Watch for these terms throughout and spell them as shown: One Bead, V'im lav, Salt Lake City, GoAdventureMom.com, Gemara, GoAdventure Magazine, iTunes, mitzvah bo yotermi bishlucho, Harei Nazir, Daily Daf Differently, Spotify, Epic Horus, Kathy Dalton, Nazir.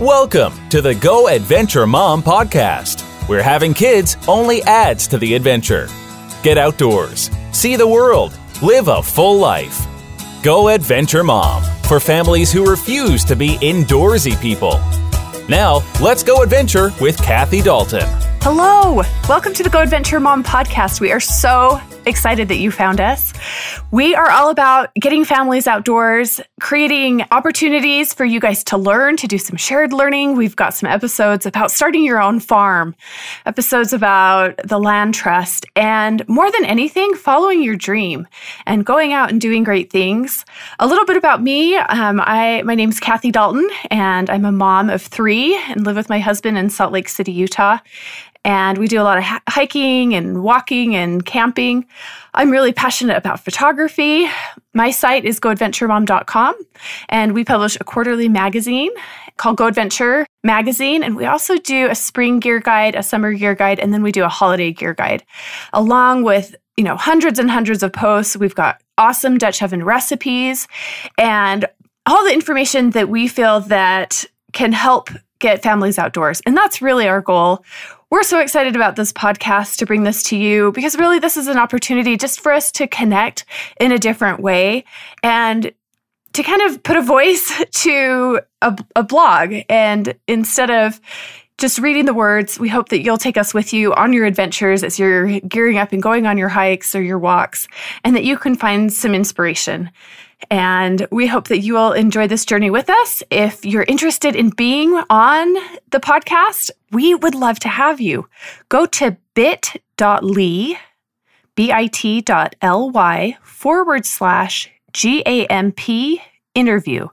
Welcome to the Go Adventure Mom podcast, where having kids only adds to the adventure. Get outdoors, see the world, live a full life. Go Adventure Mom, for families who refuse to be indoorsy people. Now, let's go adventure with Kathy Dalton. Hello! Welcome to the Go Adventure Mom podcast. We are so excited that you found us. We are all about getting families outdoors, creating opportunities for you guys to learn, to do some shared learning. We've got some episodes about starting your own farm, episodes about the land trust, and more than anything, following your dream and going out and doing great things. A little bit about me. My name's Kathy Dalton, and I'm a mom of three and live with my husband in Salt Lake City, Utah. And we do a lot of hiking and walking and camping. I'm really passionate about photography. My site is GoAdventureMom.com, and we publish a quarterly magazine called GoAdventure Magazine, and we also do a spring gear guide, a summer gear guide, and then we do a holiday gear guide, along with hundreds and hundreds of posts. We've got awesome Dutch oven recipes and all the information that we feel that can help get families outdoors, and that's really our goal. We're so excited about this podcast to bring this to you because really this is an opportunity just for us to connect in a different way and to kind of put a voice to a blog. And instead of just reading the words, we hope that you'll take us with you on your adventures as you're gearing up and going on your hikes or your walks, and that you can find some inspiration. And we hope that you will enjoy this journey with us. If you're interested in being on the podcast, we would love to have you. Go to bit.ly/GAMP interview.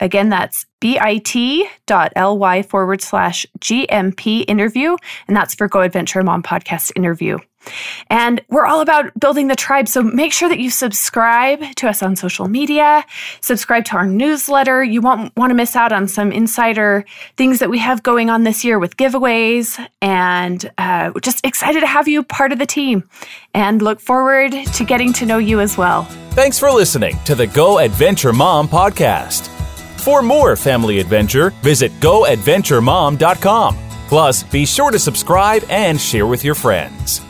Again, that's bit.ly/GMP interview. And that's for Go Adventure Mom Podcast interview. And we're all about building the tribe. So make sure that you subscribe to us on social media, subscribe to our newsletter. You won't want to miss out on some insider things that we have going on this year with giveaways. And we're just excited to have you part of the team and look forward to getting to know you as well. Thanks for listening to the Go Adventure Mom podcast. For more family adventure, visit GoAdventureMom.com. Plus, be sure to subscribe and share with your friends.